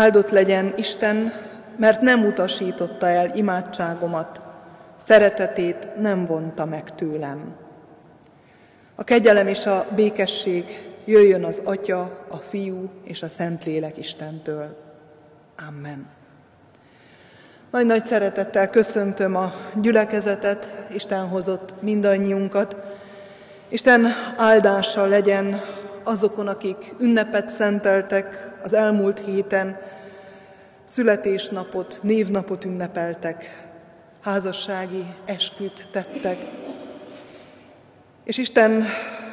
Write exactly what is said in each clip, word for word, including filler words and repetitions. Áldott legyen Isten, mert nem utasította el imádságomat, szeretetét nem vonta meg tőlem. A kegyelem és a békesség jöjjön az Atya, a Fiú és a Szentlélek Istentől. Amen. Nagy-nagy szeretettel köszöntöm a gyülekezetet, Isten hozott mindannyiunkat. Isten áldása legyen azokon, akik ünnepet szenteltek az elmúlt héten, születésnapot, névnapot ünnepeltek, házassági esküt tettek. És Isten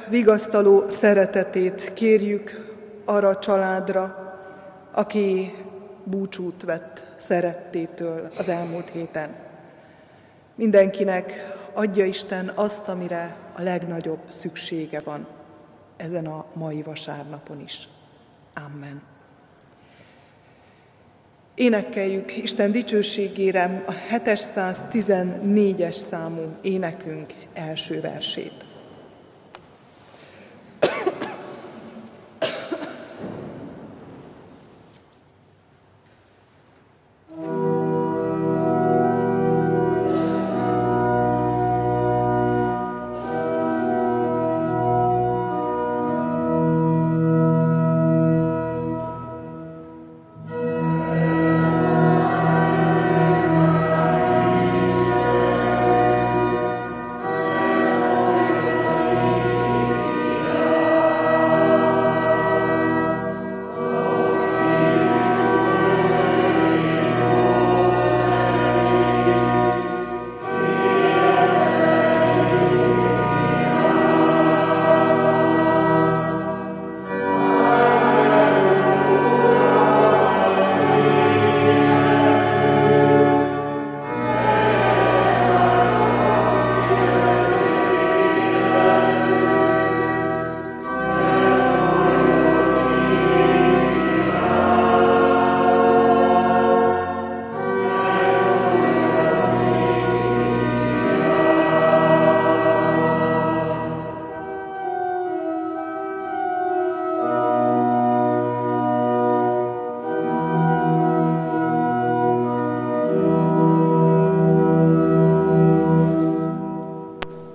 vigasztaló szeretetét kérjük arra a családra, aki búcsút vett szerettétől az elmúlt héten. Mindenkinek adja Isten azt, amire a legnagyobb szüksége van ezen a mai vasárnapon is. Amen. Énekeljük Isten dicsőségére a hétszáztizennégyes számú énekünk első versét.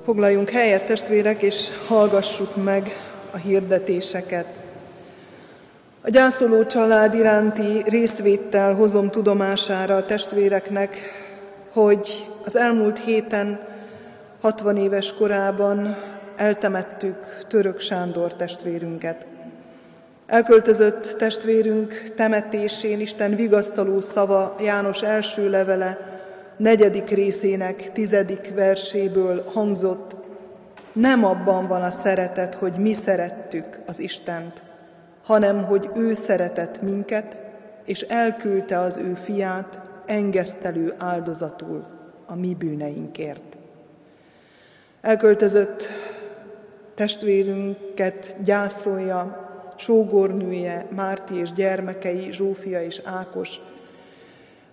Foglaljunk helyet, testvérek, és hallgassuk meg a hirdetéseket. A gyászoló család iránti részvéttel hozom tudomására a testvéreknek, hogy az elmúlt héten, hatvan éves korában eltemettük Török Sándor testvérünket. Elköltözött testvérünk temetésén Isten vigasztaló szava János első levele negyedik részének tizedik verséből hangzott: nem abban van a szeretet, hogy mi szerettük az Istent, hanem hogy ő szeretett minket, és elküldte az ő fiát engesztelő áldozatul a mi bűneinkért. Elköltözött testvérünket gyászolja sógornője, Márti és gyermekei, Zsófia és Ákos,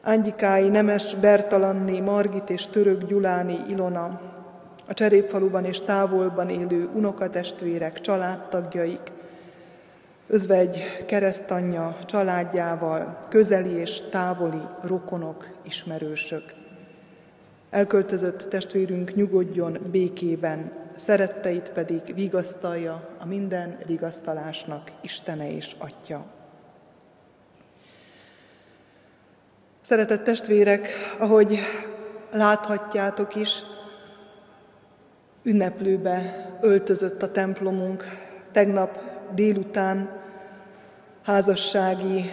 Ángyikái Nemes, Bertalanné, Margit és Török Gyuláné Ilona, a Cserépfaluban és távolban élő unokatestvérek, családtagjaik, özvegy keresztanyja családjával, közeli és távoli rokonok, ismerősök. Elköltözött testvérünk nyugodjon békében, szeretteit pedig vigasztalja a minden vigasztalásnak Istene és Atya. Szeretett testvérek, ahogy láthatjátok is, ünneplőbe öltözött a templomunk. Tegnap délután házassági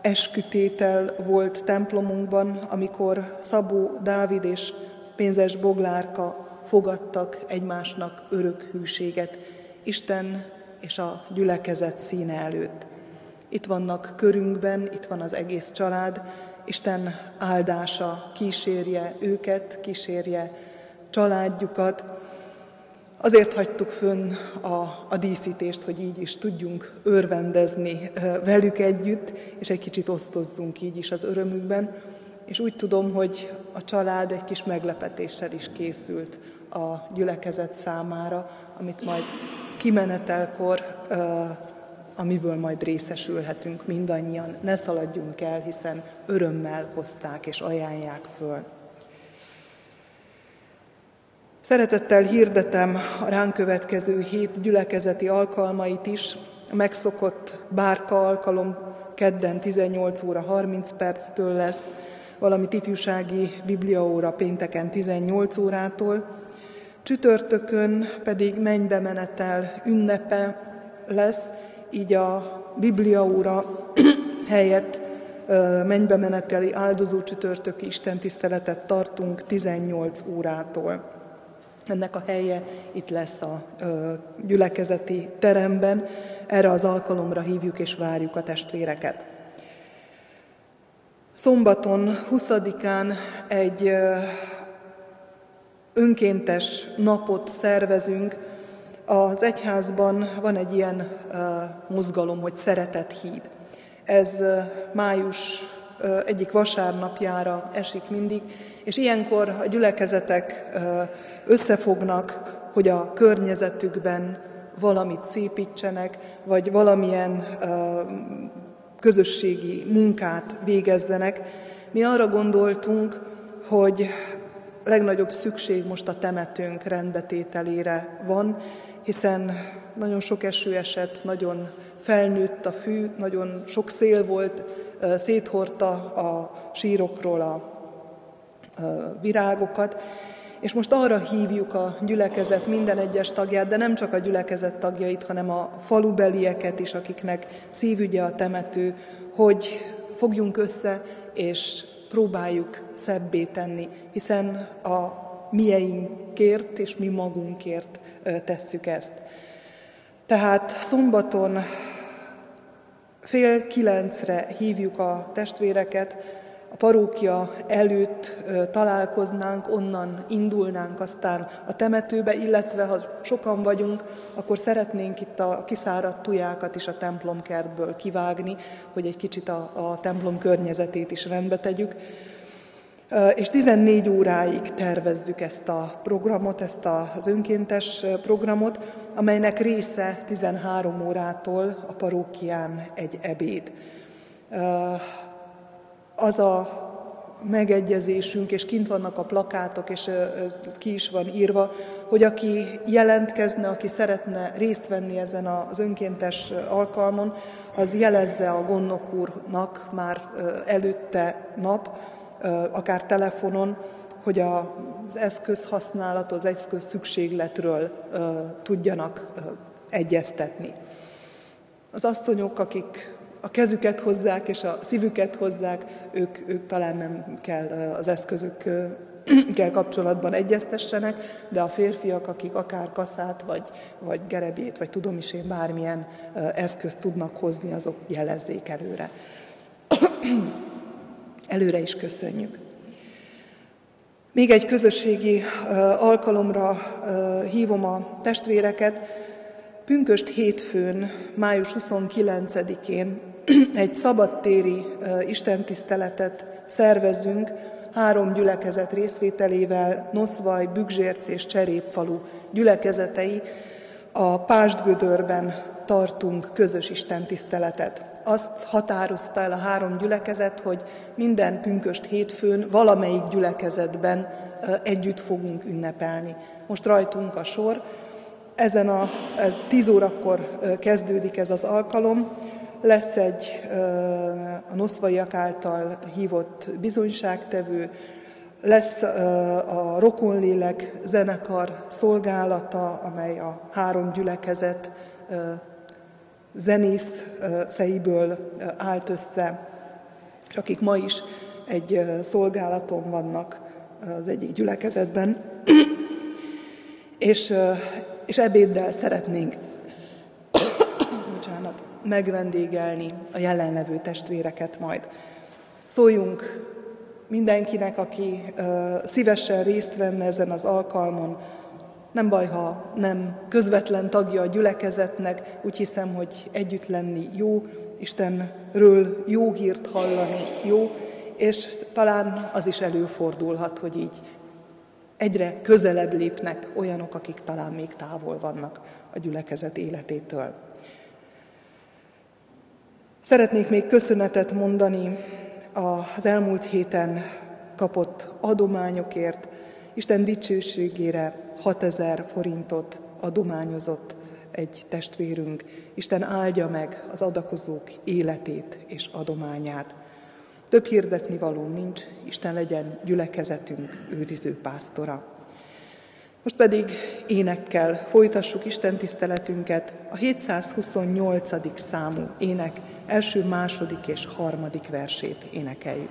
eskütétel volt templomunkban, amikor Szabó Dávid és Pénzes Boglárka fogadtak egymásnak örök hűséget Isten és a gyülekezet színe előtt. Itt vannak körünkben, itt van az egész család. Isten áldása kísérje őket, kísérje családjukat. Azért hagytuk fönn a, a díszítést, hogy így is tudjunk örvendezni velük együtt, és egy kicsit osztozzunk így is az örömükben. És úgy tudom, hogy a család egy kis meglepetéssel is készült a gyülekezet számára, amit majd kimenetelkor amiből majd részesülhetünk mindannyian, ne szaladjunk el, hiszen örömmel hozták és ajánlják föl. Szeretettel hirdetem a ránk következő hét gyülekezeti alkalmait is, a megszokott bárka alkalom kedden tizennyolc óra harminc perctől lesz, valamint ifjúsági bibliaóra pénteken tizennyolc órától, csütörtökön pedig mennybe menetel ünnepe lesz, így a bibliaóra helyett mennybe meneteli áldozó csütörtöki istentiszteletet tartunk tizennyolc órától. Ennek a helye itt lesz a gyülekezeti teremben. Erre az alkalomra hívjuk és várjuk a testvéreket. Szombaton huszadikán egy önkéntes napot szervezünk. Az egyházban van egy ilyen mozgalom, hogy Szeretet híd. Ez május egyik vasárnapjára esik mindig, és ilyenkor a gyülekezetek összefognak, hogy a környezetükben valamit szépítsenek, vagy valamilyen közösségi munkát végezzenek. Mi arra gondoltunk, hogy legnagyobb szükség most a temetőnk rendbetételére van, hiszen nagyon sok eső esett, nagyon felnőtt a fű, nagyon sok szél volt, széthordta a sírokról a virágokat, és most arra hívjuk a gyülekezet minden egyes tagját, de nem csak a gyülekezet tagjait, hanem a falubelieket is, akiknek szívügye a temető, hogy fogjunk össze, és próbáljuk szebbé tenni, hiszen a mieinkért és mi magunkért tesszük ezt. Tehát szombaton fél kilencre hívjuk a testvéreket, a parókia előtt találkoznánk, onnan indulnánk aztán a temetőbe, illetve ha sokan vagyunk, akkor szeretnénk itt a kiszáradt tujákat is a templomkertből kivágni, hogy egy kicsit a, a templom környezetét is rendbe tegyük. És tizennégy óráig tervezzük ezt a programot, ezt az önkéntes programot, amelynek része tizenhárom órától a parókián egy ebéd. Az a megegyezésünk, és kint vannak a plakátok, és ki is van írva, hogy aki jelentkezne, aki szeretne részt venni ezen az önkéntes alkalmon, az jelezze a gondnok úrnak már előtte nap, akár telefonon, hogy az eszközhasználat, az eszköz szükségletről tudjanak egyeztetni. Az asszonyok, akik a kezüket hozzák és a szívüket hozzák, ők, ők talán nem kell az eszközökkel kapcsolatban egyeztessenek, de a férfiak, akik akár kaszát, vagy, vagy gerebét, vagy tudom is én bármilyen eszközt tudnak hozni, azok jelezzék előre. Előre is köszönjük. Még egy közösségi alkalomra hívom a testvéreket. Pünkösd hétfőn, május huszonkilencedikén egy szabadtéri istentiszteletet szervezünk három gyülekezet részvételével, Noszvaj, Bükzsérc és Cserépfalu gyülekezetei. A Pástgödörben tartunk közös istentiszteletet. Azt határozta el a három gyülekezet, hogy minden pünkösd hétfőn valamelyik gyülekezetben együtt fogunk ünnepelni. Most rajtunk a sor. Ezen a, ez tíz órakor kezdődik ez az alkalom, lesz egy a noszvaiak által hívott bizonyságtevő, lesz a Rokonlélek zenekar szolgálata, amely a három gyülekezet zenészeiből állt össze, és akik ma is egy szolgálaton vannak az egyik gyülekezetben, és és ebéddel szeretnénk bocsánat, megvendégelni a jelenlevő testvéreket majd. Szóljunk mindenkinek, aki uh, szívesen részt venne ezen az alkalmon. Nem baj, ha nem közvetlen tagja a gyülekezetnek, úgy hiszem, hogy együtt lenni jó, Istenről jó hírt hallani jó, és talán az is előfordulhat, hogy így egyre közelebb lépnek olyanok, akik talán még távol vannak a gyülekezet életétől. Szeretnék még köszönetet mondani az elmúlt héten kapott adományokért. Isten dicsőségére hatezer forintot adományozott egy testvérünk. Isten áldja meg az adakozók életét és adományát. Több hirdetnivaló nincs, Isten legyen gyülekezetünk őriző pásztora. Most pedig énekkel folytassuk Isten tiszteletünket, a hétszázhuszonnyolcadik számú ének első, második és harmadik versét énekeljük.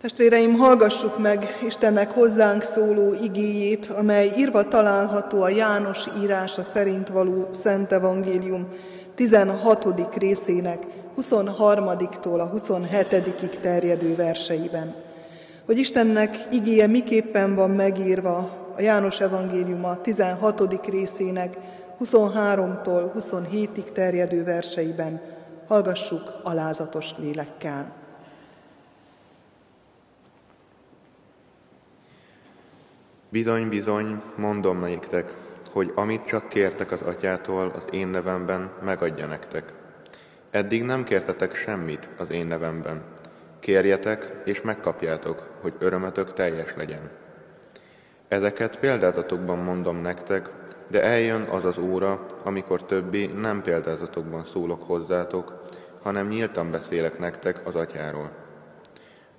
Testvéreim, hallgassuk meg Istennek hozzánk szóló igéjét, amely írva található a János írása szerint való Szent Evangélium tizenhatodik részének huszonharmadikától a huszonhetedikig terjedő verseiben. Hogy Istennek igéje miképpen van megírva, a János Evangéliuma tizenhatodik részének huszonháromtól huszonhétig terjedő verseiben hallgassuk alázatos lélekkel. Bizony, bizony, mondom nektek, hogy amit csak kértek az atyától az én nevemben, megadja nektek. Eddig nem kértetek semmit az én nevemben. Kérjetek, és megkapjátok, hogy örömötök teljes legyen. Ezeket példázatokban mondom nektek, de eljön az az óra, amikor többi nem példázatokban szólok hozzátok, hanem nyíltan beszélek nektek az atyáról.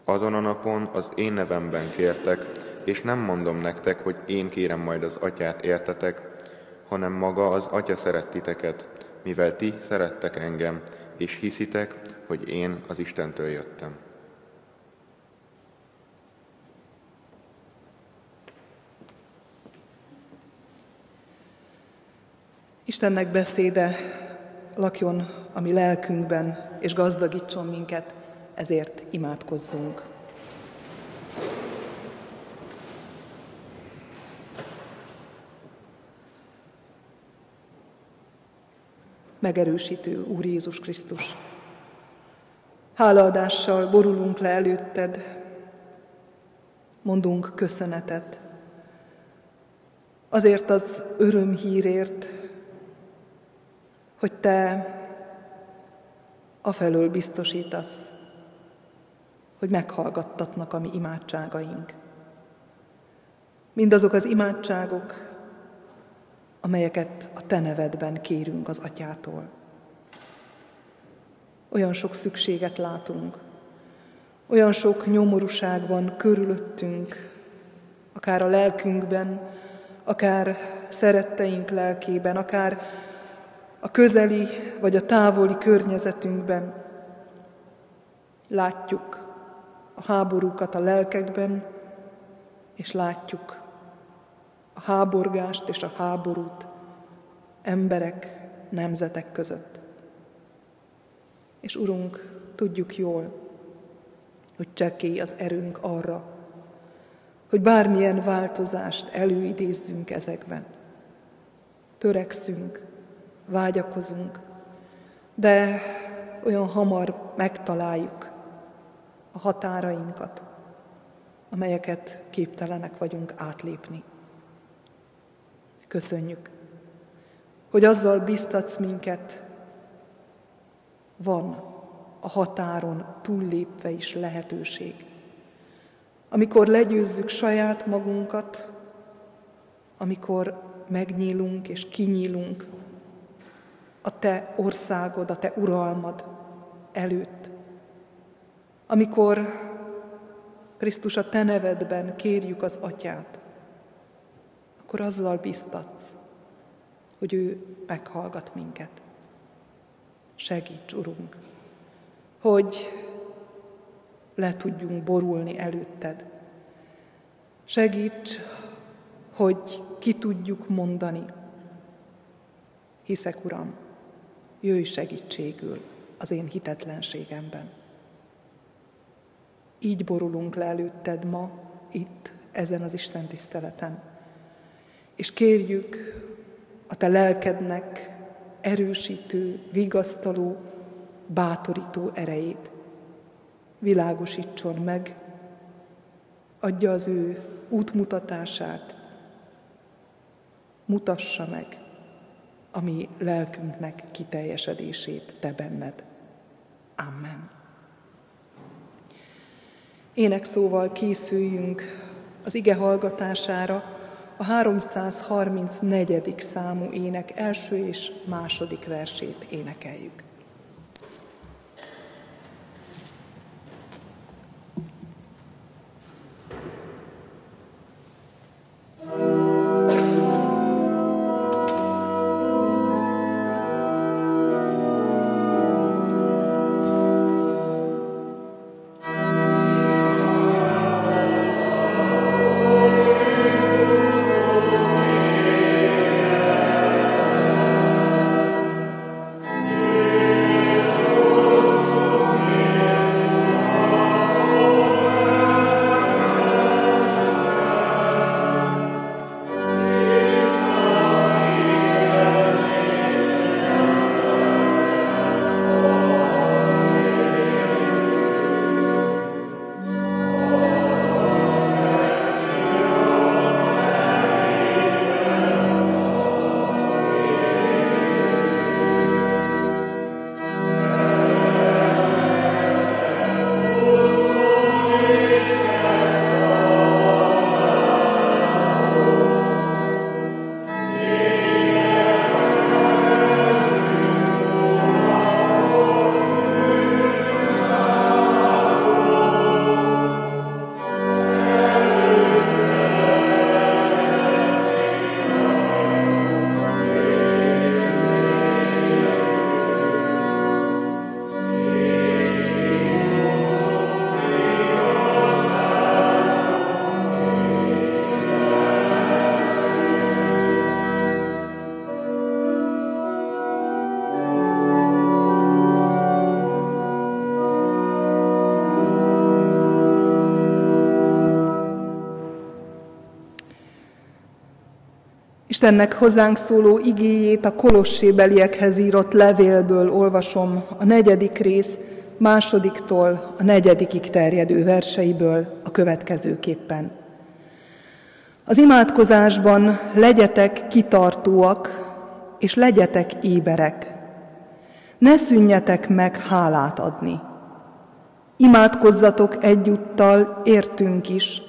Azon a napon az én nevemben kértek, és nem mondom nektek, hogy én kérem majd az atyát értetek, hanem maga az atya szeret titeket, mivel ti szerettek engem, és hiszitek, hogy én az Istentől jöttem. Istennek beszéde lakjon a mi lelkünkben, és gazdagítson minket ezért imádkozzunk. Megerősítő Úr Jézus Krisztus, hálaadással borulunk le előtted, mondunk köszönetet azért az örömhírért, hogy te afelől biztosítasz, hogy meghallgattatnak a mi imádságaink. Mindazok az imádságok, amelyeket a te nevedben kérünk az Atyától. Olyan sok szükséget látunk, olyan sok nyomorúság van körülöttünk, akár a lelkünkben, akár szeretteink lelkében, akár a közeli vagy a távoli környezetünkben. Látjuk a háborúkat a lelkekben, és látjuk a háborgást és a háborút emberek, nemzetek között. És Urunk, tudjuk jól, hogy csekély az erőnk arra, hogy bármilyen változást előidézzünk ezekben. Törekszünk, vágyakozunk, de olyan hamar megtaláljuk a határainkat, amelyeket képtelenek vagyunk átlépni. Köszönjük, hogy azzal biztatsz minket, van a határon túllépve is lehetőség. Amikor legyőzzük saját magunkat, amikor megnyílunk és kinyílunk a te országod, a te uralmad előtt. Amikor Krisztus a te nevedben kérjük az Atyát, akkor azzal biztatsz, hogy ő meghallgat minket. Segíts, Urunk, hogy le tudjunk borulni előtted. Segíts, hogy ki tudjuk mondani. Hiszek, Uram, jöjj segítségül az én hitetlenségemben. Így borulunk le előtted ma, itt, ezen az Isten tiszteleten. És kérjük a te lelkednek erősítő, vigasztaló, bátorító erejét. Világosítson meg, adja az ő útmutatását, mutassa meg a mi lelkünknek kiteljesedését te benned. Amen. Énekszóval készüljünk az ige hallgatására, a háromszázharmincnegyedik számú ének első és második versét énekeljük. Yeah. Istennek hozzánk szóló igéjét a kolossébeliekhez írott levélből olvasom, a negyedik rész másodiktól a negyedikig terjedő verseiből a következőképpen. Az imádkozásban legyetek kitartóak, és legyetek éberek. Ne szűnjetek meg hálát adni. Imádkozzatok egyúttal értünk is,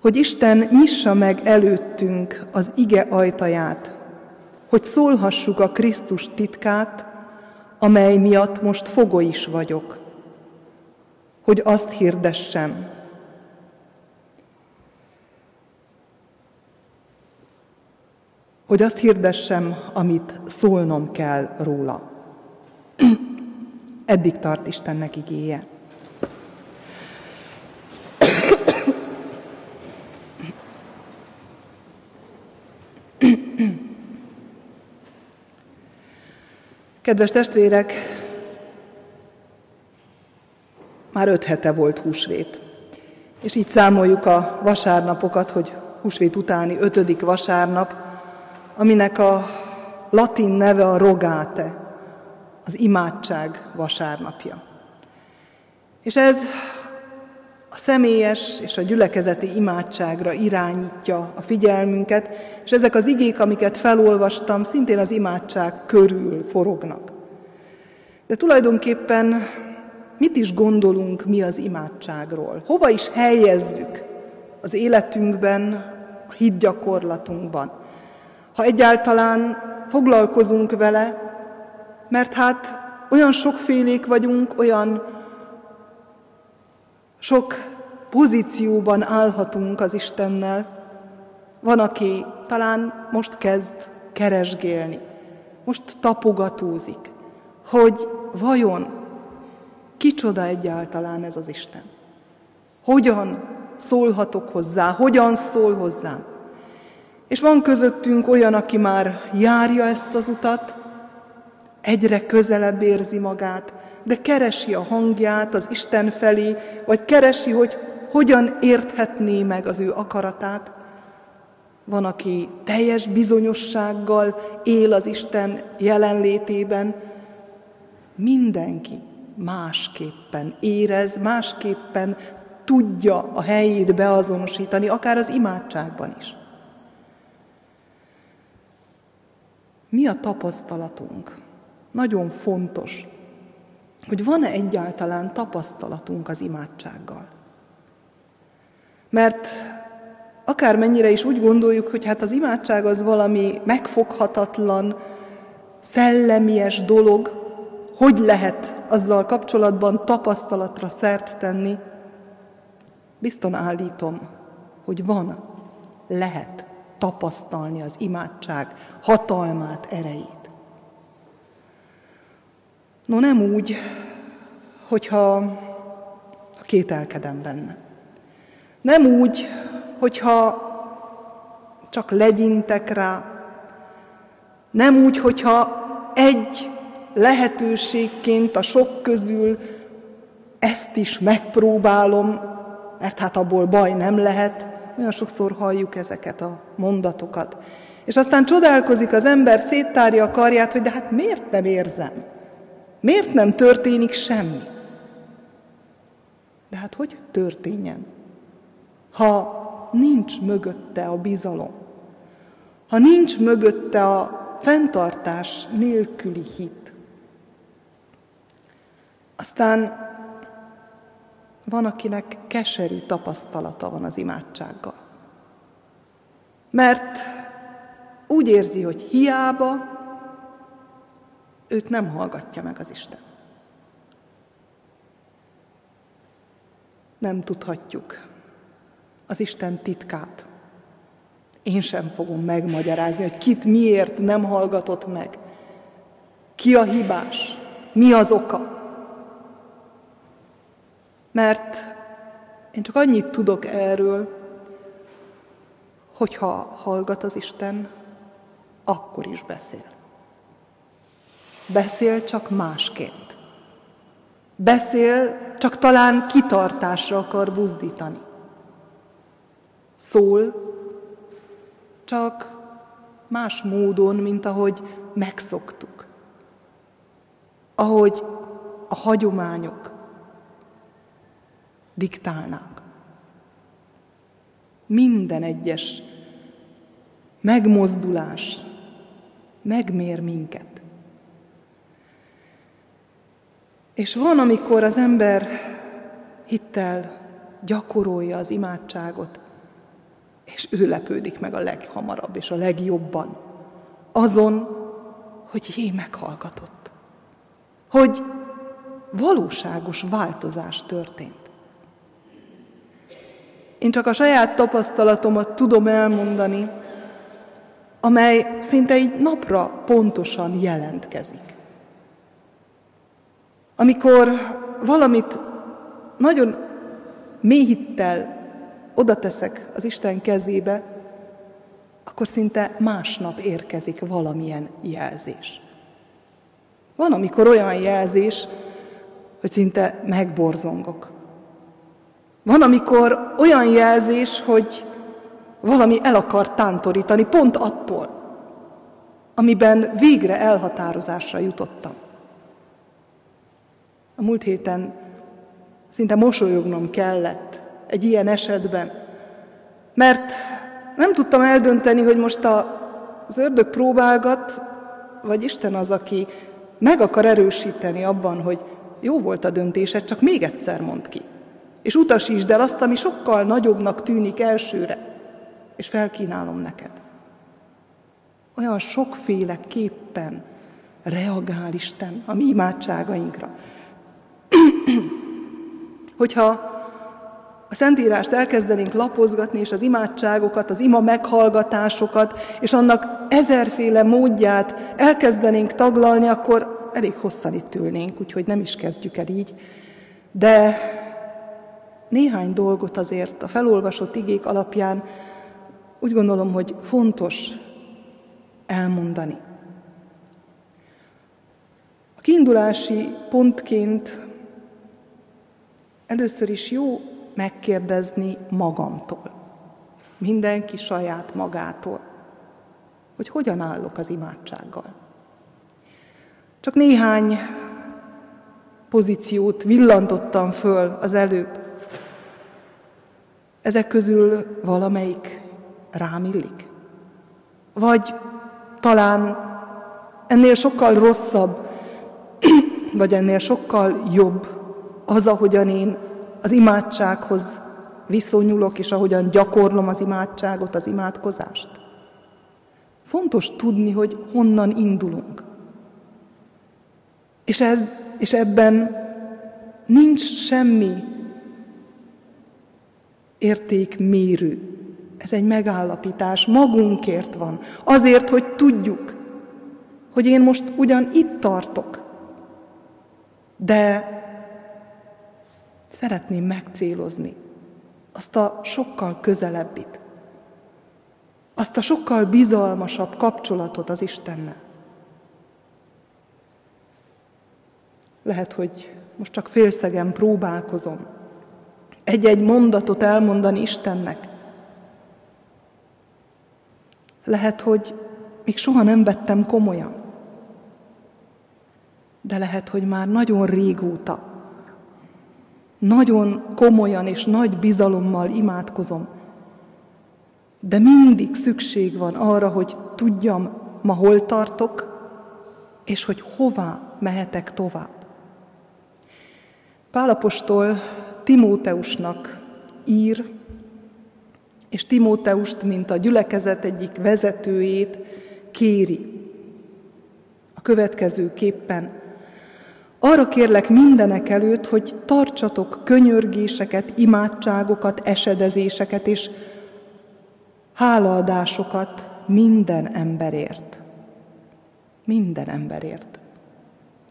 hogy Isten nyissa meg előttünk az ige ajtaját, hogy szólhassuk a Krisztus titkát, amely miatt most fogoly is vagyok, hogy azt hirdessem. Hogy azt hirdessem, amit szólnom kell róla. Eddig tart Istennek igéje. Kedves testvérek, már öt hete volt húsvét, és így számoljuk a vasárnapokat, hogy húsvét utáni ötödik vasárnap, aminek a latin neve a rogate, az imádság vasárnapja. És ez a személyes és a gyülekezeti imádságra irányítja a figyelmünket, és ezek az igék, amiket felolvastam, szintén az imádság körül forognak. De tulajdonképpen mit is gondolunk mi az imádságról? Hova is helyezzük az életünkben, a hitgyakorlatunkban? Ha egyáltalán foglalkozunk vele, mert hát olyan sokfélék vagyunk, olyan sok pozícióban állhatunk az Istennel. Van, aki talán most kezd keresgélni, most tapogatózik, hogy vajon kicsoda egyáltalán ez az Isten? Hogyan szólhatok hozzá? Hogyan szól hozzám? És van közöttünk olyan, aki már járja ezt az utat, egyre közelebb érzi magát, de keresi a hangját az Isten felé, vagy keresi, hogy hogyan érthetné meg az ő akaratát. Van, aki teljes bizonyossággal él az Isten jelenlétében. Mindenki másképpen érez, másképpen tudja a helyét beazonosítani, akár az imádságban is. Mi a tapasztalatunk? Nagyon fontos, hogy van-e egyáltalán tapasztalatunk az imádsággal. Mert akármennyire is úgy gondoljuk, hogy hát az imádság az valami megfoghatatlan, szellemies dolog, hogy lehet azzal kapcsolatban tapasztalatra szert tenni, biztosan állítom, hogy van, lehet tapasztalni az imádság hatalmát, erejét. No, nem úgy, hogyha kételkedem benne. Nem úgy, hogyha csak legyintek rá. Nem úgy, hogyha egy lehetőségként a sok közül ezt is megpróbálom, mert hát abból baj nem lehet. Olyan sokszor halljuk ezeket a mondatokat. És aztán csodálkozik az ember, széttárja a karját, hogy de hát miért nem érzem? Miért nem történik semmi? De hát hogy történjen, ha nincs mögötte a bizalom, ha nincs mögötte a fenntartás nélküli hit. Aztán van, akinek keserű tapasztalata van az imádsággal. Mert úgy érzi, hogy hiába, őt nem hallgatja meg az Isten. Nem tudhatjuk az Isten titkát. Én sem fogom megmagyarázni, hogy kit miért nem hallgatott meg. Ki a hibás? Mi az oka? Mert én csak annyit tudok erről, hogyha hallgat az Isten, akkor is beszél. Beszél csak másként. Beszél, csak talán kitartásra akar buzdítani. Szól, csak más módon, mint ahogy megszoktuk. Ahogy a hagyományok diktálnák. Minden egyes megmozdulás megmér minket. És van, amikor az ember hittel gyakorolja az imádságot, és ő lepődik meg a leghamarabb és a legjobban azon, hogy jé, meghallgatott. Hogy valóságos változás történt. Én csak a saját tapasztalatomat tudom elmondani, amely szinte így napra pontosan jelentkezik. Amikor valamit nagyon mély hittel oda teszek az Isten kezébe, akkor szinte másnap érkezik valamilyen jelzés. Van, amikor olyan jelzés, hogy szinte megborzongok. Van, amikor olyan jelzés, hogy valami el akar tántorítani, pont attól, amiben végre elhatározásra jutottam. A múlt héten szinte mosolyognom kellett egy ilyen esetben, mert nem tudtam eldönteni, hogy most az ördög próbálgat, vagy Isten az, aki meg akar erősíteni abban, hogy jó volt a döntésed, csak még egyszer mondd ki. És utasítsd el azt, ami sokkal nagyobbnak tűnik elsőre, és felkínálom neked. Olyan sokféleképpen reagál Isten a mi imádságainkra. Hogyha a Szentírást elkezdenénk lapozgatni, és az imádságokat, az ima meghallgatásokat, és annak ezerféle módját elkezdenénk taglalni, akkor elég hosszan itt ülnénk, úgyhogy nem is kezdjük el így. De néhány dolgot azért a felolvasott igék alapján úgy gondolom, hogy fontos elmondani. A kiindulási pontként először is jó megkérdezni magamtól, mindenki saját magától, hogy hogyan állok az imádsággal. Csak néhány pozíciót villantottam föl az előbb. Ezek közül valamelyik rám illik? Vagy talán ennél sokkal rosszabb, vagy ennél sokkal jobb az, ahogyan én az imádsághoz viszonyulok, és ahogyan gyakorlom az imádságot, az imádkozást. Fontos tudni, hogy honnan indulunk. És, ez, és ebben nincs semmi értékmérő. Ez egy megállapítás, magunkért van. Azért, hogy tudjuk, hogy én most ugyan itt tartok, de szeretném megcélozni azt a sokkal közelebbit, azt a sokkal bizalmasabb kapcsolatot az Istennel. Lehet, hogy most csak félszegen próbálkozom egy-egy mondatot elmondani Istennek. Lehet, hogy még soha nem vettem komolyan, de lehet, hogy már nagyon régóta nagyon komolyan és nagy bizalommal imádkozom, de mindig szükség van arra, hogy tudjam, ma hol tartok, és hogy hová mehetek tovább. Pál apostol Timóteusnak ír, és Timóteust, mint a gyülekezet egyik vezetőjét kéri. A következőképpen: arra kérlek mindenek előtt, hogy tartsatok könyörgéseket, imádságokat, esedezéseket és hálaadásokat minden emberért. Minden emberért.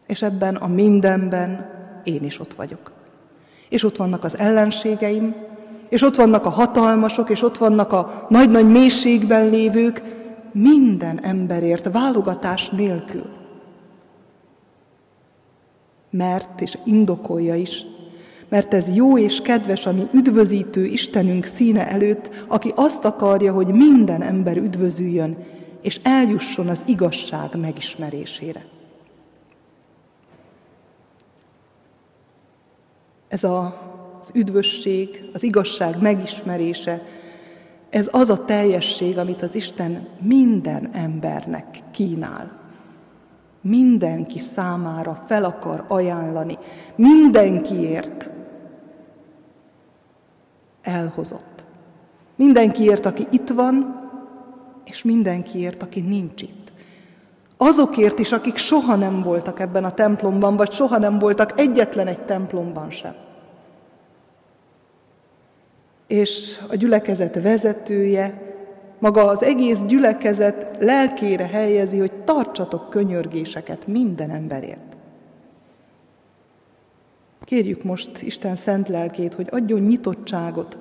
És ebben a mindenben én is ott vagyok. És ott vannak az ellenségeim, és ott vannak a hatalmasok, és ott vannak a nagy-nagy mélységben lévők, minden emberért, válogatás nélkül. Mert, és indokolja is, mert ez jó és kedves a mi üdvözítő Istenünk színe előtt, aki azt akarja, hogy minden ember üdvözüljön, és eljusson az igazság megismerésére. Ez a, az üdvösség, az igazság megismerése, ez az a teljesség, amit az Isten minden embernek kínál. Mindenki számára fel akar ajánlani, mindenkiért elhozott. Mindenkiért, aki itt van, és mindenkiért, aki nincs itt. Azokért is, akik soha nem voltak ebben a templomban, vagy soha nem voltak egyetlen egy templomban sem. És a gyülekezet vezetője, maga az egész gyülekezet lelkére helyezi, hogy tartsatok könyörgéseket minden emberért. Kérjük most Isten szent lelkét, hogy adjon nyitottságot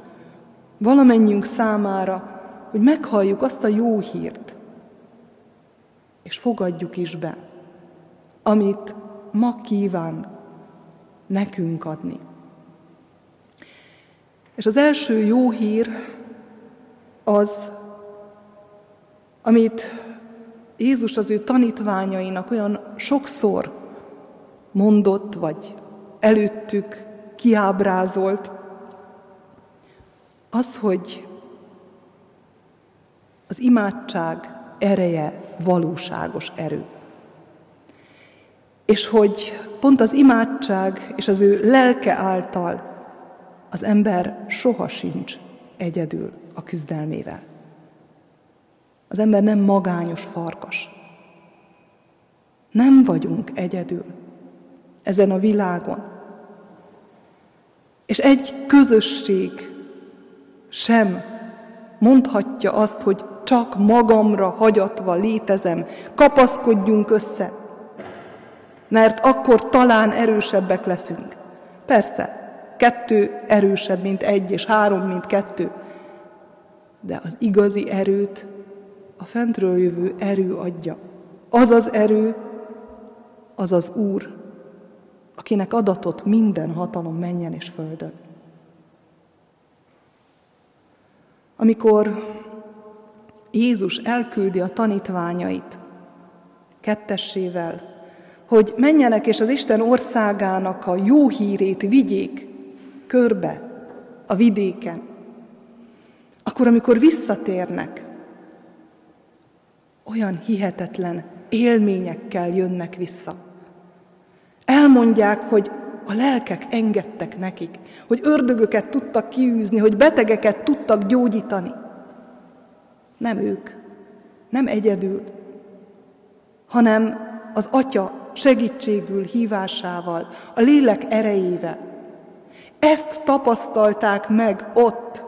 valamennyiünk számára, hogy meghalljuk azt a jó hírt, és fogadjuk is be, amit ma kíván nekünk adni. És az első jó hír az, amit Jézus az ő tanítványainak olyan sokszor mondott, vagy előttük kiábrázolt, az, hogy az imádság ereje valóságos erő. És hogy pont az imádság és az ő lelke által az ember soha sincs egyedül a küzdelmével. Az ember nem magányos farkas. Nem vagyunk egyedül ezen a világon. És egy közösség sem mondhatja azt, hogy csak magamra hagyatva létezem, kapaszkodjunk össze, mert akkor talán erősebbek leszünk. Persze, kettő erősebb, mint egy, és három, mint kettő. De az igazi erőt a fentről jövő erő adja. Az az erő, az az Úr, akinek adatott minden hatalom mennyen és földön. Amikor Jézus elküldi a tanítványait kettessével, hogy menjenek és az Isten országának a jó hírét vigyék körbe a vidéken, akkor amikor visszatérnek, olyan hihetetlen élményekkel jönnek vissza. Elmondják, hogy a lelkek engedtek nekik, hogy ördögöket tudtak kiűzni, hogy betegeket tudtak gyógyítani. Nem ők, nem egyedül, hanem az Atya segítségül hívásával, a lélek erejével. Ezt tapasztalták meg ott,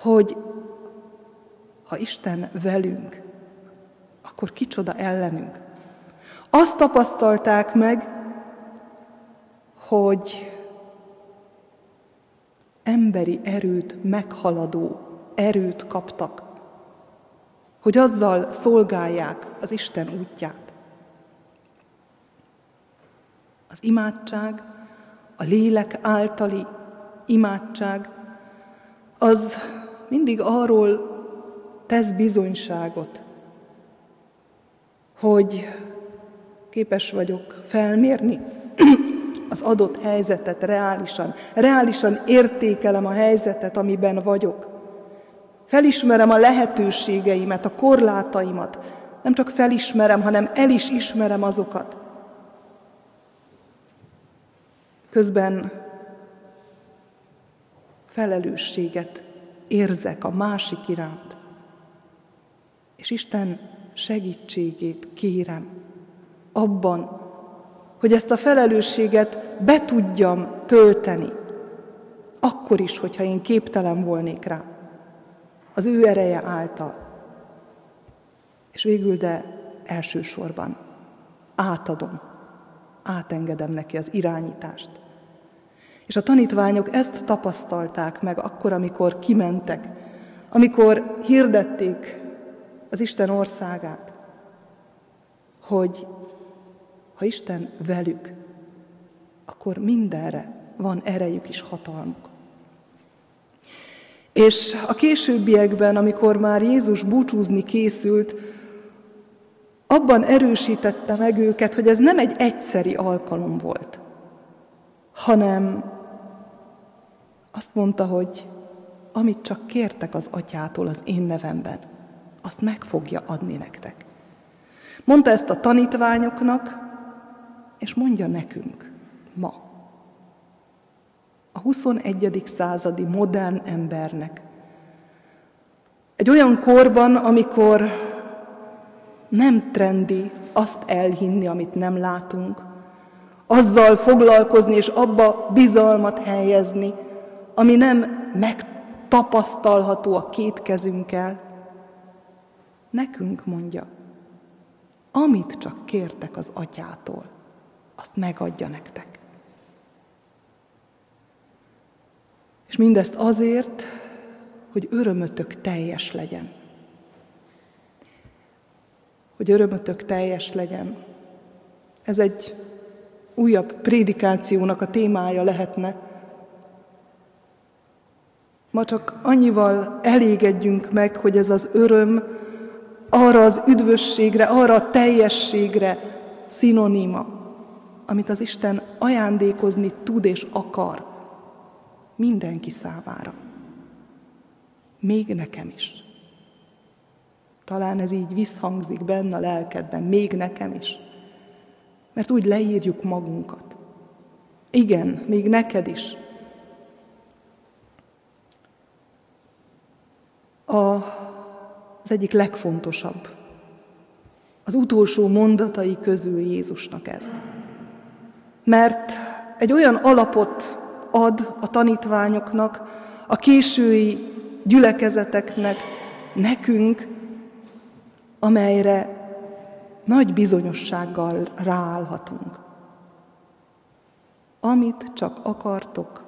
hogy ha Isten velünk, akkor kicsoda ellenünk. Azt tapasztalták meg, hogy emberi erőt meghaladó erőt kaptak, hogy azzal szolgálják az Isten útját. Az imádság, a lélek általi imádság, az mindig arról tesz bizonyságot, hogy képes vagyok felmérni az adott helyzetet reálisan. Reálisan értékelem a helyzetet, amiben vagyok. Felismerem a lehetőségeimet, a korlátaimat. Nem csak felismerem, hanem el is ismerem azokat. Közben felelősséget érzek a másik iránt. És Isten segítségét kérem abban, hogy ezt a felelősséget be tudjam tölteni, akkor is, hogyha én képtelen volnék rá, az ő ereje által. És végül, de elsősorban átadom, átengedem neki az irányítást. És a tanítványok ezt tapasztalták meg akkor, amikor kimentek, amikor hirdették az Isten országát, hogy ha Isten velük, akkor mindenre van erejük és hatalmuk. És a későbbiekben, amikor már Jézus búcsúzni készült, abban erősítette meg őket, hogy ez nem egy egyszeri alkalom volt, hanem azt mondta, hogy amit csak kértek az atyától az én nevemben, azt meg fogja adni nektek. Mondta ezt a tanítványoknak, és mondja nekünk ma, a huszonegyedik századi modern embernek. Egy olyan korban, amikor nem trendi azt elhinni, amit nem látunk, azzal foglalkozni és abba bizalmat helyezni, ami nem megtapasztalható a két kezünkkel. Nekünk mondja, amit csak kértek az atyától, azt megadja nektek. És mindezt azért, hogy örömötök teljes legyen. Hogy örömötök teljes legyen. Ez egy újabb prédikációnak a témája lehetne. Ma csak annyival elégedjünk meg, hogy ez az öröm arra az üdvösségre, arra a teljességre szinonima, amit az Isten ajándékozni tud és akar mindenki számára. Még nekem is. Talán ez így visszhangzik benne a lelkedben, még nekem is. Mert úgy leírjuk magunkat. Igen, még neked is. A, az egyik legfontosabb, az utolsó mondatai közül Jézusnak ez. Mert egy olyan alapot ad a tanítványoknak, a késői gyülekezeteknek, nekünk, amelyre nagy bizonyossággal ráállhatunk. Amit csak akartok,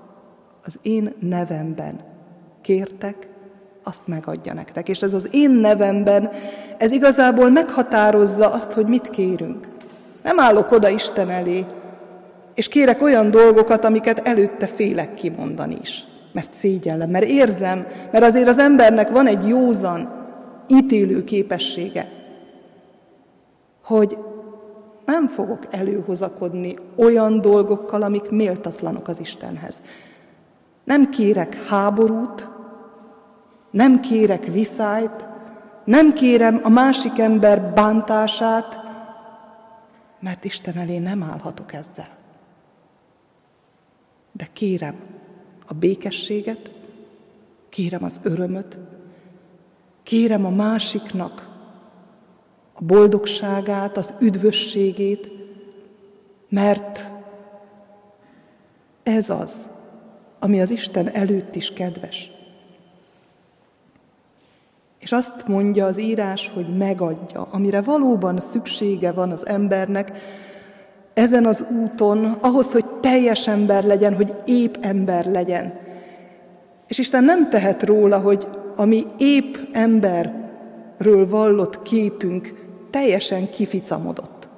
az én nevemben kértek, azt megadja nektek. És ez az én nevemben, ez igazából meghatározza azt, hogy mit kérünk. Nem állok oda Isten elé, és kérek olyan dolgokat, amiket előtte félek kimondani is. Mert szégyellem, mert érzem, mert azért az embernek van egy józan, ítélő képessége, hogy nem fogok előhozakodni olyan dolgokkal, amik méltatlanok az Istenhez. Nem kérek háborút, nem kérek viszályt, nem kérem a másik ember bántását, mert Isten elé nem állhatok ezzel. De kérem a békességet, kérem az örömöt, kérem a másiknak a boldogságát, az üdvösségét, mert ez az, ami az Isten előtt is kedves. És azt mondja az írás, hogy megadja, amire valóban szüksége van az embernek ezen az úton, ahhoz, hogy teljes ember legyen, hogy épp ember legyen. És Isten nem tehet róla, hogy a mi épp emberről vallott képünk teljesen kificamodott.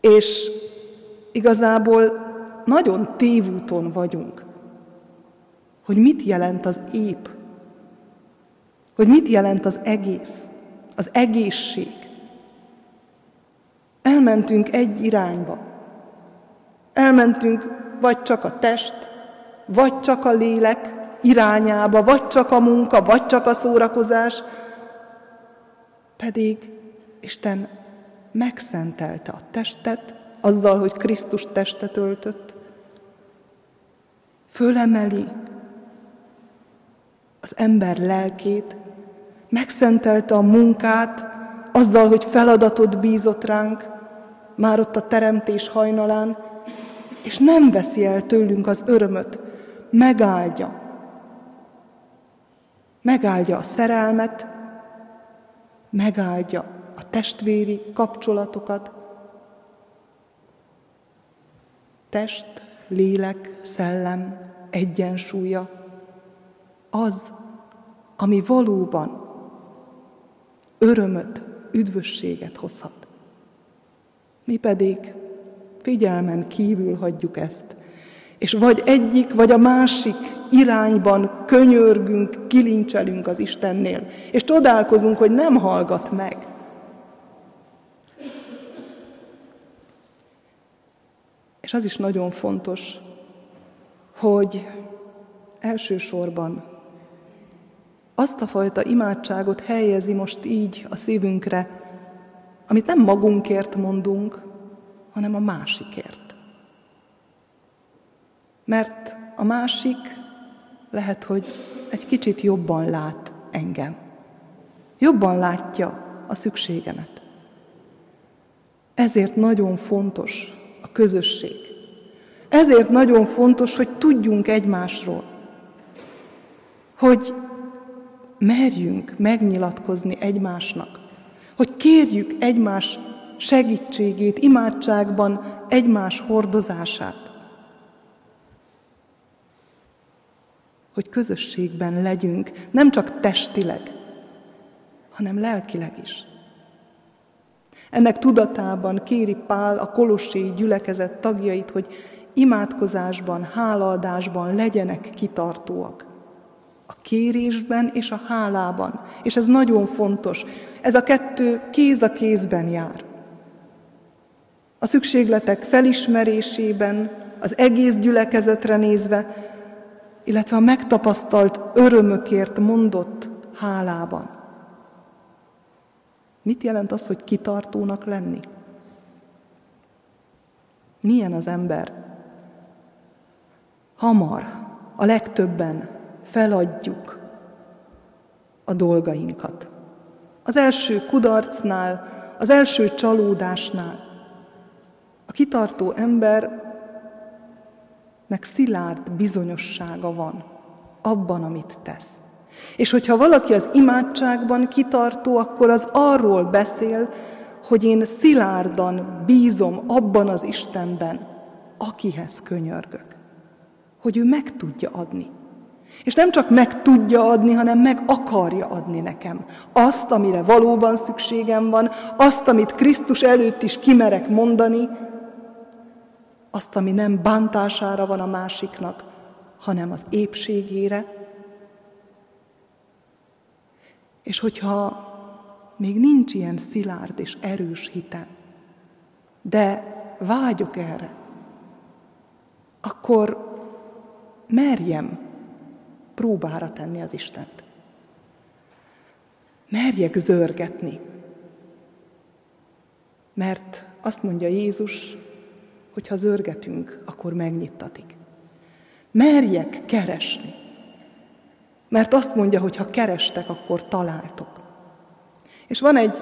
És igazából nagyon tévúton vagyunk, hogy mit jelent az épp, hogy mit jelent az egész, az egészség. Elmentünk egy irányba. Elmentünk vagy csak a test, vagy csak a lélek irányába, vagy csak a munka, vagy csak a szórakozás, pedig Isten megszentelte a testet, azzal, hogy Krisztus testet öltött, fölemeli az ember lelkét, megszentelte a munkát, azzal, hogy feladatot bízott ránk, már ott a teremtés hajnalán, és nem veszi el tőlünk az örömöt, megáldja. Megáldja a szerelmet, megáldja a testvéri kapcsolatokat. Test, lélek, szellem, egyensúlya az, ami valóban örömöt, üdvösséget hozhat. Mi pedig figyelmen kívül hagyjuk ezt, És vagy egyik, vagy a másik irányban könyörgünk, kilincselünk az Istennél. És csodálkozunk, hogy nem hallgat meg. És az is nagyon fontos, hogy elsősorban azt a fajta imádságot helyezi most így a szívünkre, amit nem magunkért mondunk, hanem a másikért. Mert a másik lehet, hogy egy kicsit jobban lát engem. Jobban látja a szükségemet. Ezért nagyon fontos a közösség. Ezért nagyon fontos, hogy tudjunk egymásról. Hogy merjünk megnyilatkozni egymásnak. Hogy kérjük egymás segítségét, imádságban egymás hordozását. Hogy közösségben legyünk, nem csak testileg, hanem lelkileg is. Ennek tudatában kéri Pál a kolosséi gyülekezet tagjait, hogy imádkozásban, hálaadásban legyenek kitartóak. A kérésben és a hálában. És ez nagyon fontos. Ez a kettő kéz a kézben jár. A szükségletek felismerésében, az egész gyülekezetre nézve, illetve a megtapasztalt örömökért mondott hálában. Mit jelent az, hogy kitartónak lenni? Milyen az ember? Hamar, a legtöbben feladjuk a dolgainkat. Az első kudarcnál, az első csalódásnál. A kitartó embernek szilárd bizonyossága van abban, amit tesz. És hogyha valaki az imádságban kitartó, akkor az arról beszél, hogy én szilárdan bízom abban az Istenben, akihez könyörgök. Hogy ő meg tudja adni. És nem csak meg tudja adni, hanem meg akarja adni nekem azt, amire valóban szükségem van, azt, amit Krisztus előtt is kimerek mondani, azt, ami nem bántására van a másiknak, hanem az épségére. És hogyha még nincs ilyen szilárd és erős hitem, de vágyok erre, akkor merjem próbára tenni az Istent. Merjek zörgetni. Mert azt mondja Jézus, hogy ha zörgetünk, akkor megnyittatik. Merjek keresni. Mert azt mondja, hogy ha kerestek, akkor találtok. És van egy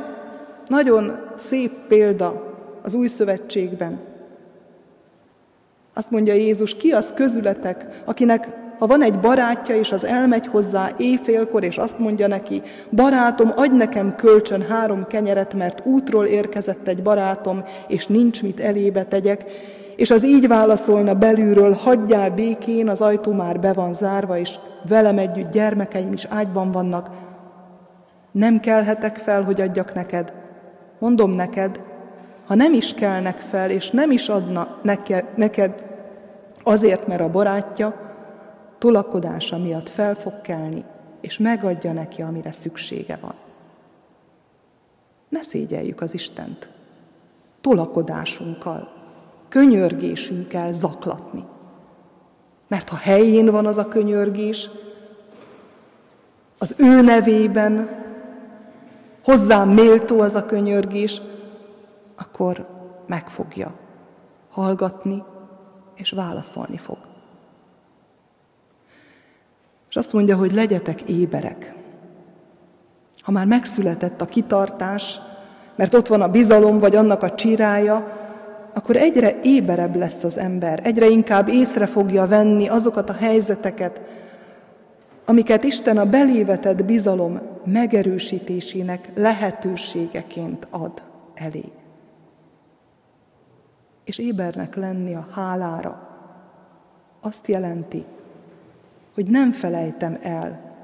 nagyon szép példa az Új Szövetségben. Azt mondja Jézus, ki az közületek, akinek ha van egy barátja, és az elmegy hozzá éjfélkor, és azt mondja neki, barátom, adj nekem kölcsön három kenyeret, mert útról érkezett egy barátom, és nincs mit elébe tegyek, és az így válaszolna belülről, hagyjál békén, az ajtó már be van zárva, és velem együtt gyermekeim is ágyban vannak. Nem kelhetek fel, hogy adjak neked. Mondom neked, ha nem is kelnek fel, és nem is adna neked azért, mert a barátja, tolakodása miatt fel fog kelni, és megadja neki, amire szüksége van. Ne szégyeljük az Istent tolakodásunkkal, könyörgésünkkel zaklatni. Mert ha helyén van az a könyörgés, az ő nevében hozzá méltó az a könyörgés, akkor meg fogja hallgatni, és válaszolni fog. És azt mondja, hogy legyetek éberek. Ha már megszületett a kitartás, mert ott van a bizalom, vagy annak a csirája, akkor egyre éberebb lesz az ember, egyre inkább észre fogja venni azokat a helyzeteket, amiket Isten a belévetett bizalom megerősítésének lehetőségeként ad elé. És ébernek lenni a hálára azt jelenti, hogy nem felejtem el,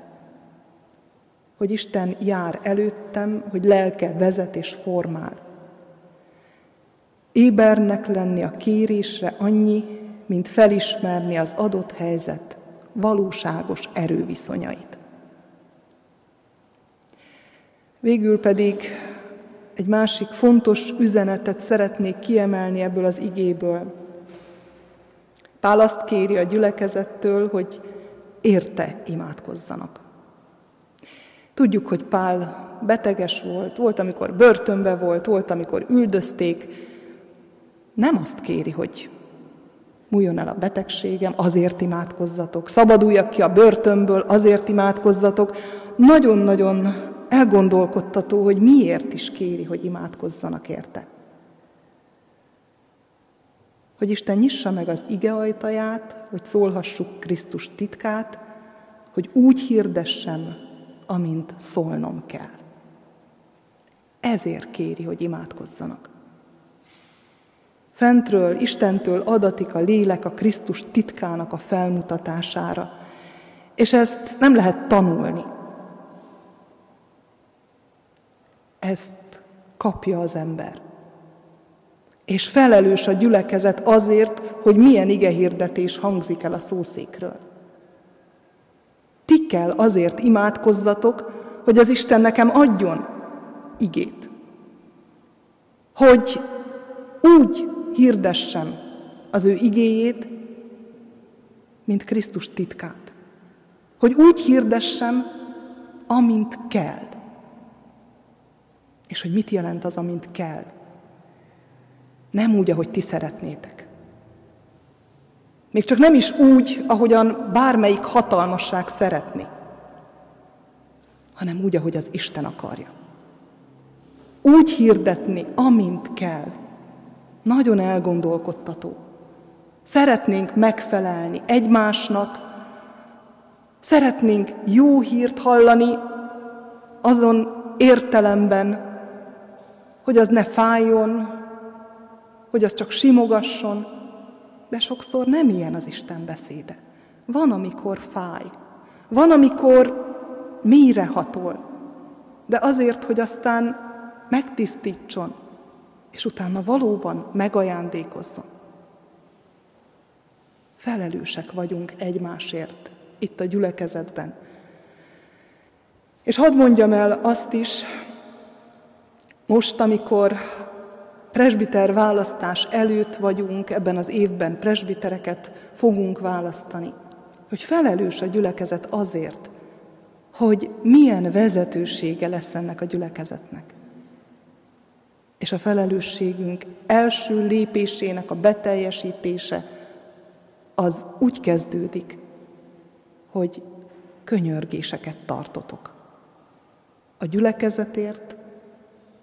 hogy Isten jár előttem, hogy lelke vezet és formál. Ébernek lenni a kérésre annyi, mint felismerni az adott helyzet valóságos erőviszonyait. Végül pedig egy másik fontos üzenetet szeretnék kiemelni ebből az igéből. Pál azt kéri a gyülekezettől, hogy érte imádkozzanak. Tudjuk, hogy Pál beteges volt, volt, amikor börtönbe volt, volt, amikor üldözték. Nem azt kéri, hogy múljon el a betegségem, azért imádkozzatok, szabaduljak ki a börtönből, azért imádkozzatok. Nagyon-nagyon elgondolkodtató, hogy miért is kéri, hogy imádkozzanak érte. Hogy Isten nyissa meg az ige ajtaját, hogy szólhassuk Krisztus titkát, hogy úgy hirdessem, amint szólnom kell. Ezért kéri, hogy imádkozzanak. Fentről, Istentől adatik a lélek a Krisztus titkának a felmutatására, és ezt nem lehet tanulni. Ezt kapja az ember. És felelős a gyülekezet azért, hogy milyen igehirdetés hangzik el a szószékről. Ti kell azért imádkozzatok, hogy az Isten nekem adjon igét. Hogy úgy hirdessem az ő igéjét, mint Krisztus titkát. Hogy úgy hirdessem, amint kell. És hogy mit jelent az, amint kell? Nem úgy, ahogy ti szeretnétek. Még csak nem is úgy, ahogyan bármelyik hatalmasság szeretné, hanem úgy, ahogy az Isten akarja. Úgy hirdetni, amint kell. Nagyon elgondolkodtató. Szeretnénk megfelelni egymásnak, szeretnénk jó hírt hallani azon értelemben, hogy az ne fájjon, hogy az csak simogasson, de sokszor nem ilyen az Isten beszéde. Van, amikor fáj, van, amikor mélyrehatol, de azért, hogy aztán megtisztítson, és utána valóban megajándékozzon. Felelősek vagyunk egymásért itt a gyülekezetben. És hadd mondjam el azt is, most, amikor presbiter választás előtt vagyunk, ebben az évben presbitereket fogunk választani. Hogy felelős a gyülekezet azért, hogy milyen vezetősége lesz ennek a gyülekezetnek. És a felelősségünk első lépésének a beteljesítése az úgy kezdődik, hogy könyörgéseket tartotok. A gyülekezetért,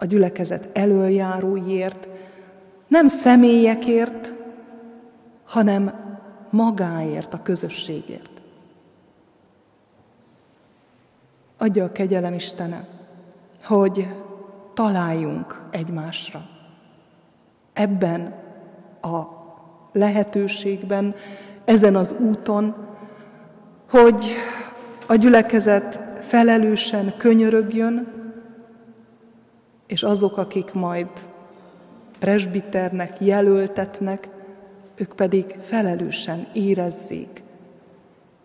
a gyülekezet elöljáróiért, nem személyekért, hanem magáért, a közösségért. Adja a kegyelem Istenem, hogy találjunk egymásra. Ebben a lehetőségben, ezen az úton, hogy a gyülekezet felelősen könyörögjön, és azok, akik majd presbiternek jelöltetnek, ők pedig felelősen érezzék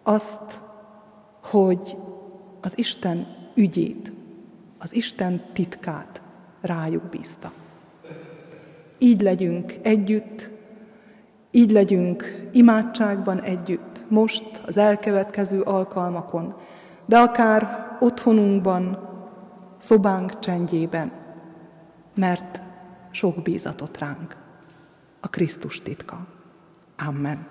azt, hogy az Isten ügyét, az Isten titkát rájuk bízta. Így legyünk együtt, így legyünk imádságban együtt, most az elkövetkező alkalmakon, de akár otthonunkban, szobánk csendjében. Mert sok bízatott ránk a Krisztus titka. Amen.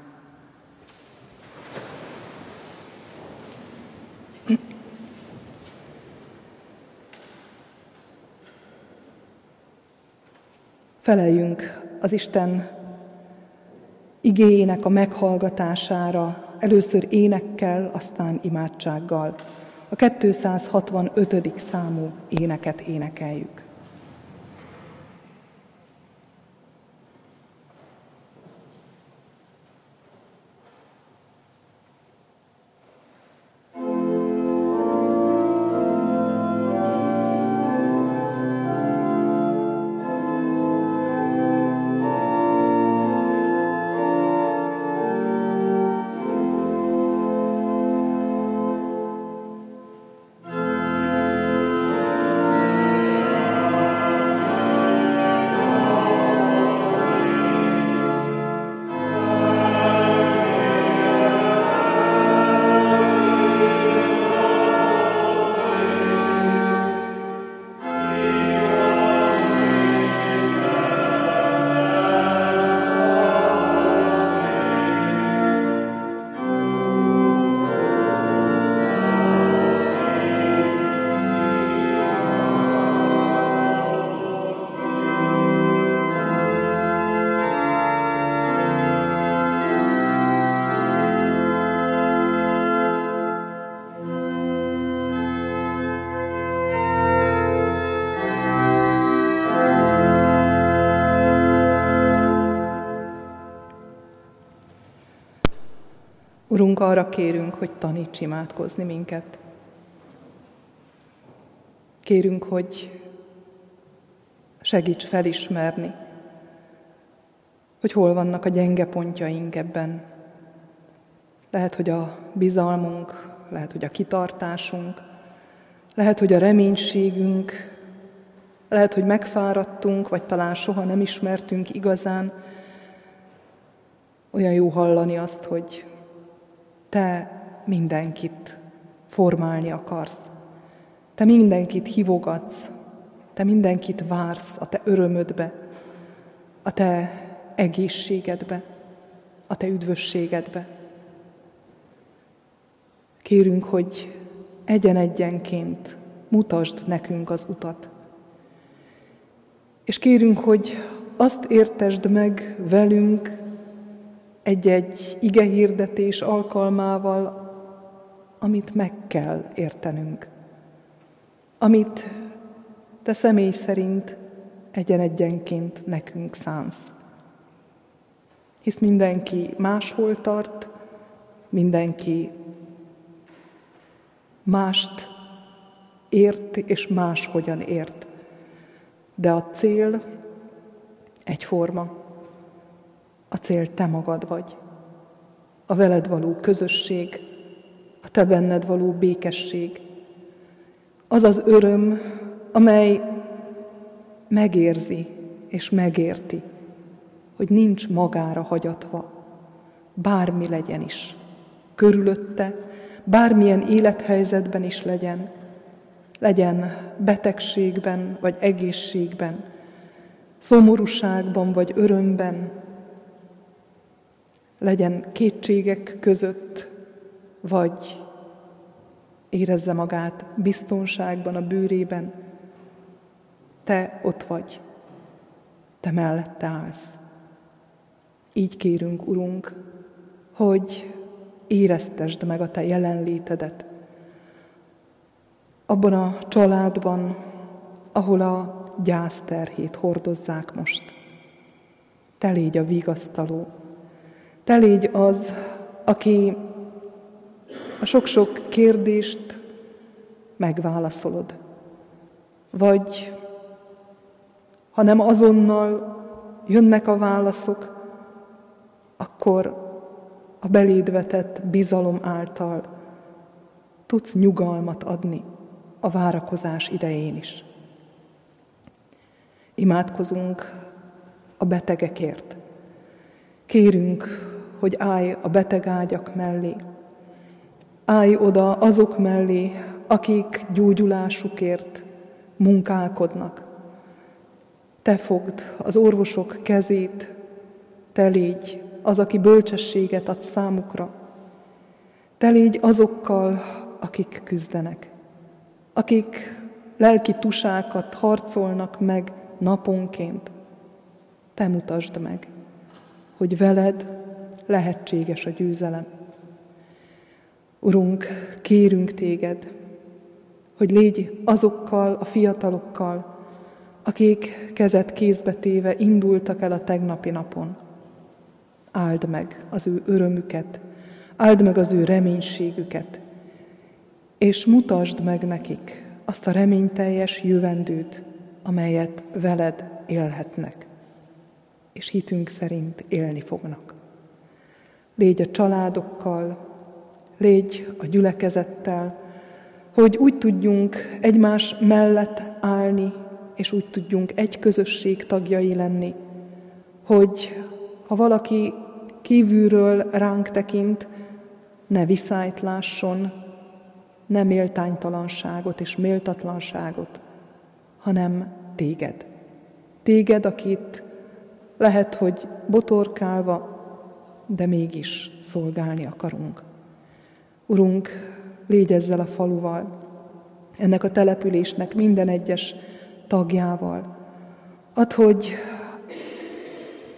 Feleljünk az Isten igéjének a meghallgatására, először énekkel, aztán imádsággal. A kétszázhatvanötödik számú éneket énekeljük. Urunk, arra kérünk, hogy taníts imádkozni minket. Kérünk, hogy segíts felismerni, hogy hol vannak a gyenge pontjaink ebben. Lehet, hogy a bizalmunk, lehet, hogy a kitartásunk, lehet, hogy a reménységünk, lehet, hogy megfáradtunk, vagy talán soha nem ismertünk igazán. Olyan jó hallani azt, hogy Te mindenkit formálni akarsz. Te mindenkit hívogatsz, Te mindenkit vársz a Te örömödbe, a Te egészségedbe, a Te üdvösségedbe. Kérünk, hogy egyen-egyenként mutasd nekünk az utat. És kérünk, hogy azt értesd meg velünk egy-egy igehirdetés alkalmával, amit meg kell értenünk. Amit Te személy szerint egyen-egyenként nekünk szánsz. Hisz mindenki máshol tart, mindenki mást ért és máshogyan ért. De a cél egyforma. A cél Te magad vagy. A veled való közösség, a Te benned való békesség. Az az öröm, amely megérzi és megérti, hogy nincs magára hagyatva, bármi legyen is körülötte, bármilyen élethelyzetben is legyen, legyen betegségben vagy egészségben, szomorúságban vagy örömben, legyen kétségek között, vagy érezze magát biztonságban a bőrében. Te ott vagy, Te mellette állsz. Így kérünk, Urunk, hogy éreztesd meg a Te jelenlétedet abban a családban, ahol a gyász terhét hordozzák most. Te légy a vigasztaló. Te légy az, aki a sok-sok kérdést megválaszolod. Vagy, ha nem azonnal jönnek a válaszok, akkor a beléd vetett bizalom által tudsz nyugalmat adni a várakozás idején is. Imádkozunk a betegekért. Kérünk, hogy állj a betegágyak mellé. Állj oda azok mellé, akik gyógyulásukért munkálkodnak. Te fogd az orvosok kezét, Te légy az, aki bölcsességet ad számukra. Te légy azokkal, akik küzdenek, akik lelki tusákat harcolnak meg naponként. Te mutasd meg, hogy veled lehetséges a győzelem. Urunk, kérünk Téged, hogy légy azokkal a fiatalokkal, akik kezet kézbe téve indultak el a tegnapi napon. Áld meg az ő örömüket, áld meg az ő reménységüket, és mutasd meg nekik azt a reményteljes jövendőt, amelyet veled élhetnek, és hitünk szerint élni fognak. Légy a családokkal, légy a gyülekezettel, hogy úgy tudjunk egymás mellett állni, és úgy tudjunk egy közösség tagjai lenni, hogy ha valaki kívülről ránk tekint, ne viszályt lásson, ne méltánytalanságot és méltatlanságot, hanem téged. Téged, akit lehet, hogy botorkálva, de mégis szolgálni akarunk. Urunk, légy ezzel a faluval, ennek a településnek minden egyes tagjával. Add, hogy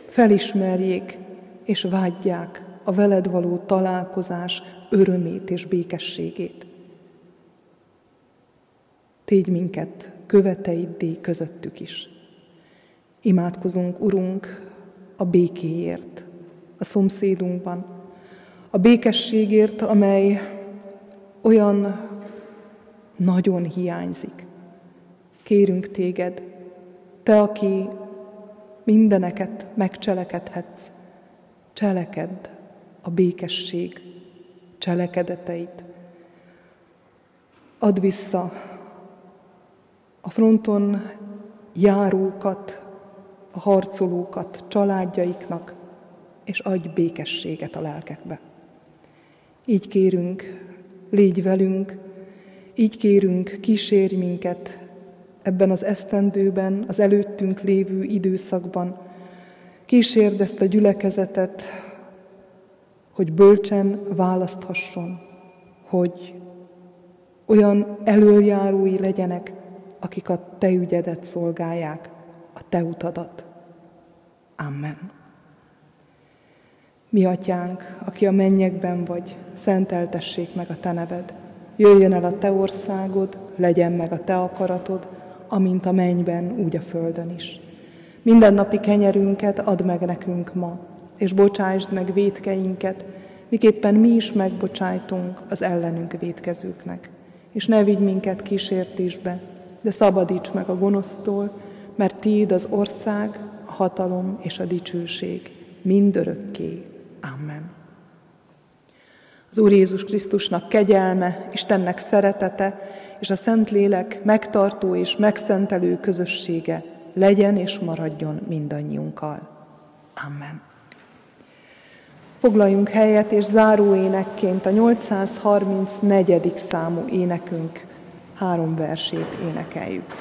felismerjék és vágyják a veled való találkozás örömét és békességét. Tégy minket követeiddé közöttük is. Imádkozunk, Urunk, a békéért, a szomszédunkban, a a békességért, amely olyan nagyon hiányzik. Kérünk téged, te, aki mindeneket megcselekedhetsz, cselekedd a békesség cselekedeteit. Add vissza a fronton járókat, a harcolókat családjaiknak, és adj békességet a lelkekbe. Így kérünk, légy velünk, így kérünk, kísérj minket ebben az esztendőben, az előttünk lévő időszakban. Kísérd ezt a gyülekezetet, hogy bölcsen választhasson, hogy olyan elöljárói legyenek, akik a te ügyedet szolgálják, a te utadat. Amen. Mi atyánk, aki a mennyekben vagy, szenteltessék meg a te neved. Jöjjön el a te országod, legyen meg a te akaratod, amint a mennyben, úgy a földön is. Mindennapi kenyerünket add meg nekünk ma, és bocsásd meg vétkeinket, miképpen mi is megbocsájtunk az ellenünk vétkezőknek. És ne vigy minket kísértésbe, de szabadíts meg a gonosztól, mert tiéd az ország, a hatalom és a dicsőség mindörökké. Amen. Az Úr Jézus Krisztusnak kegyelme, Istennek szeretete és a Szentlélek megtartó és megszentelő közössége legyen és maradjon mindannyiunkkal. Amen. Foglaljunk helyet, és záró énekként a nyolcszázharmincnegyedik számú énekünk három versét énekeljük.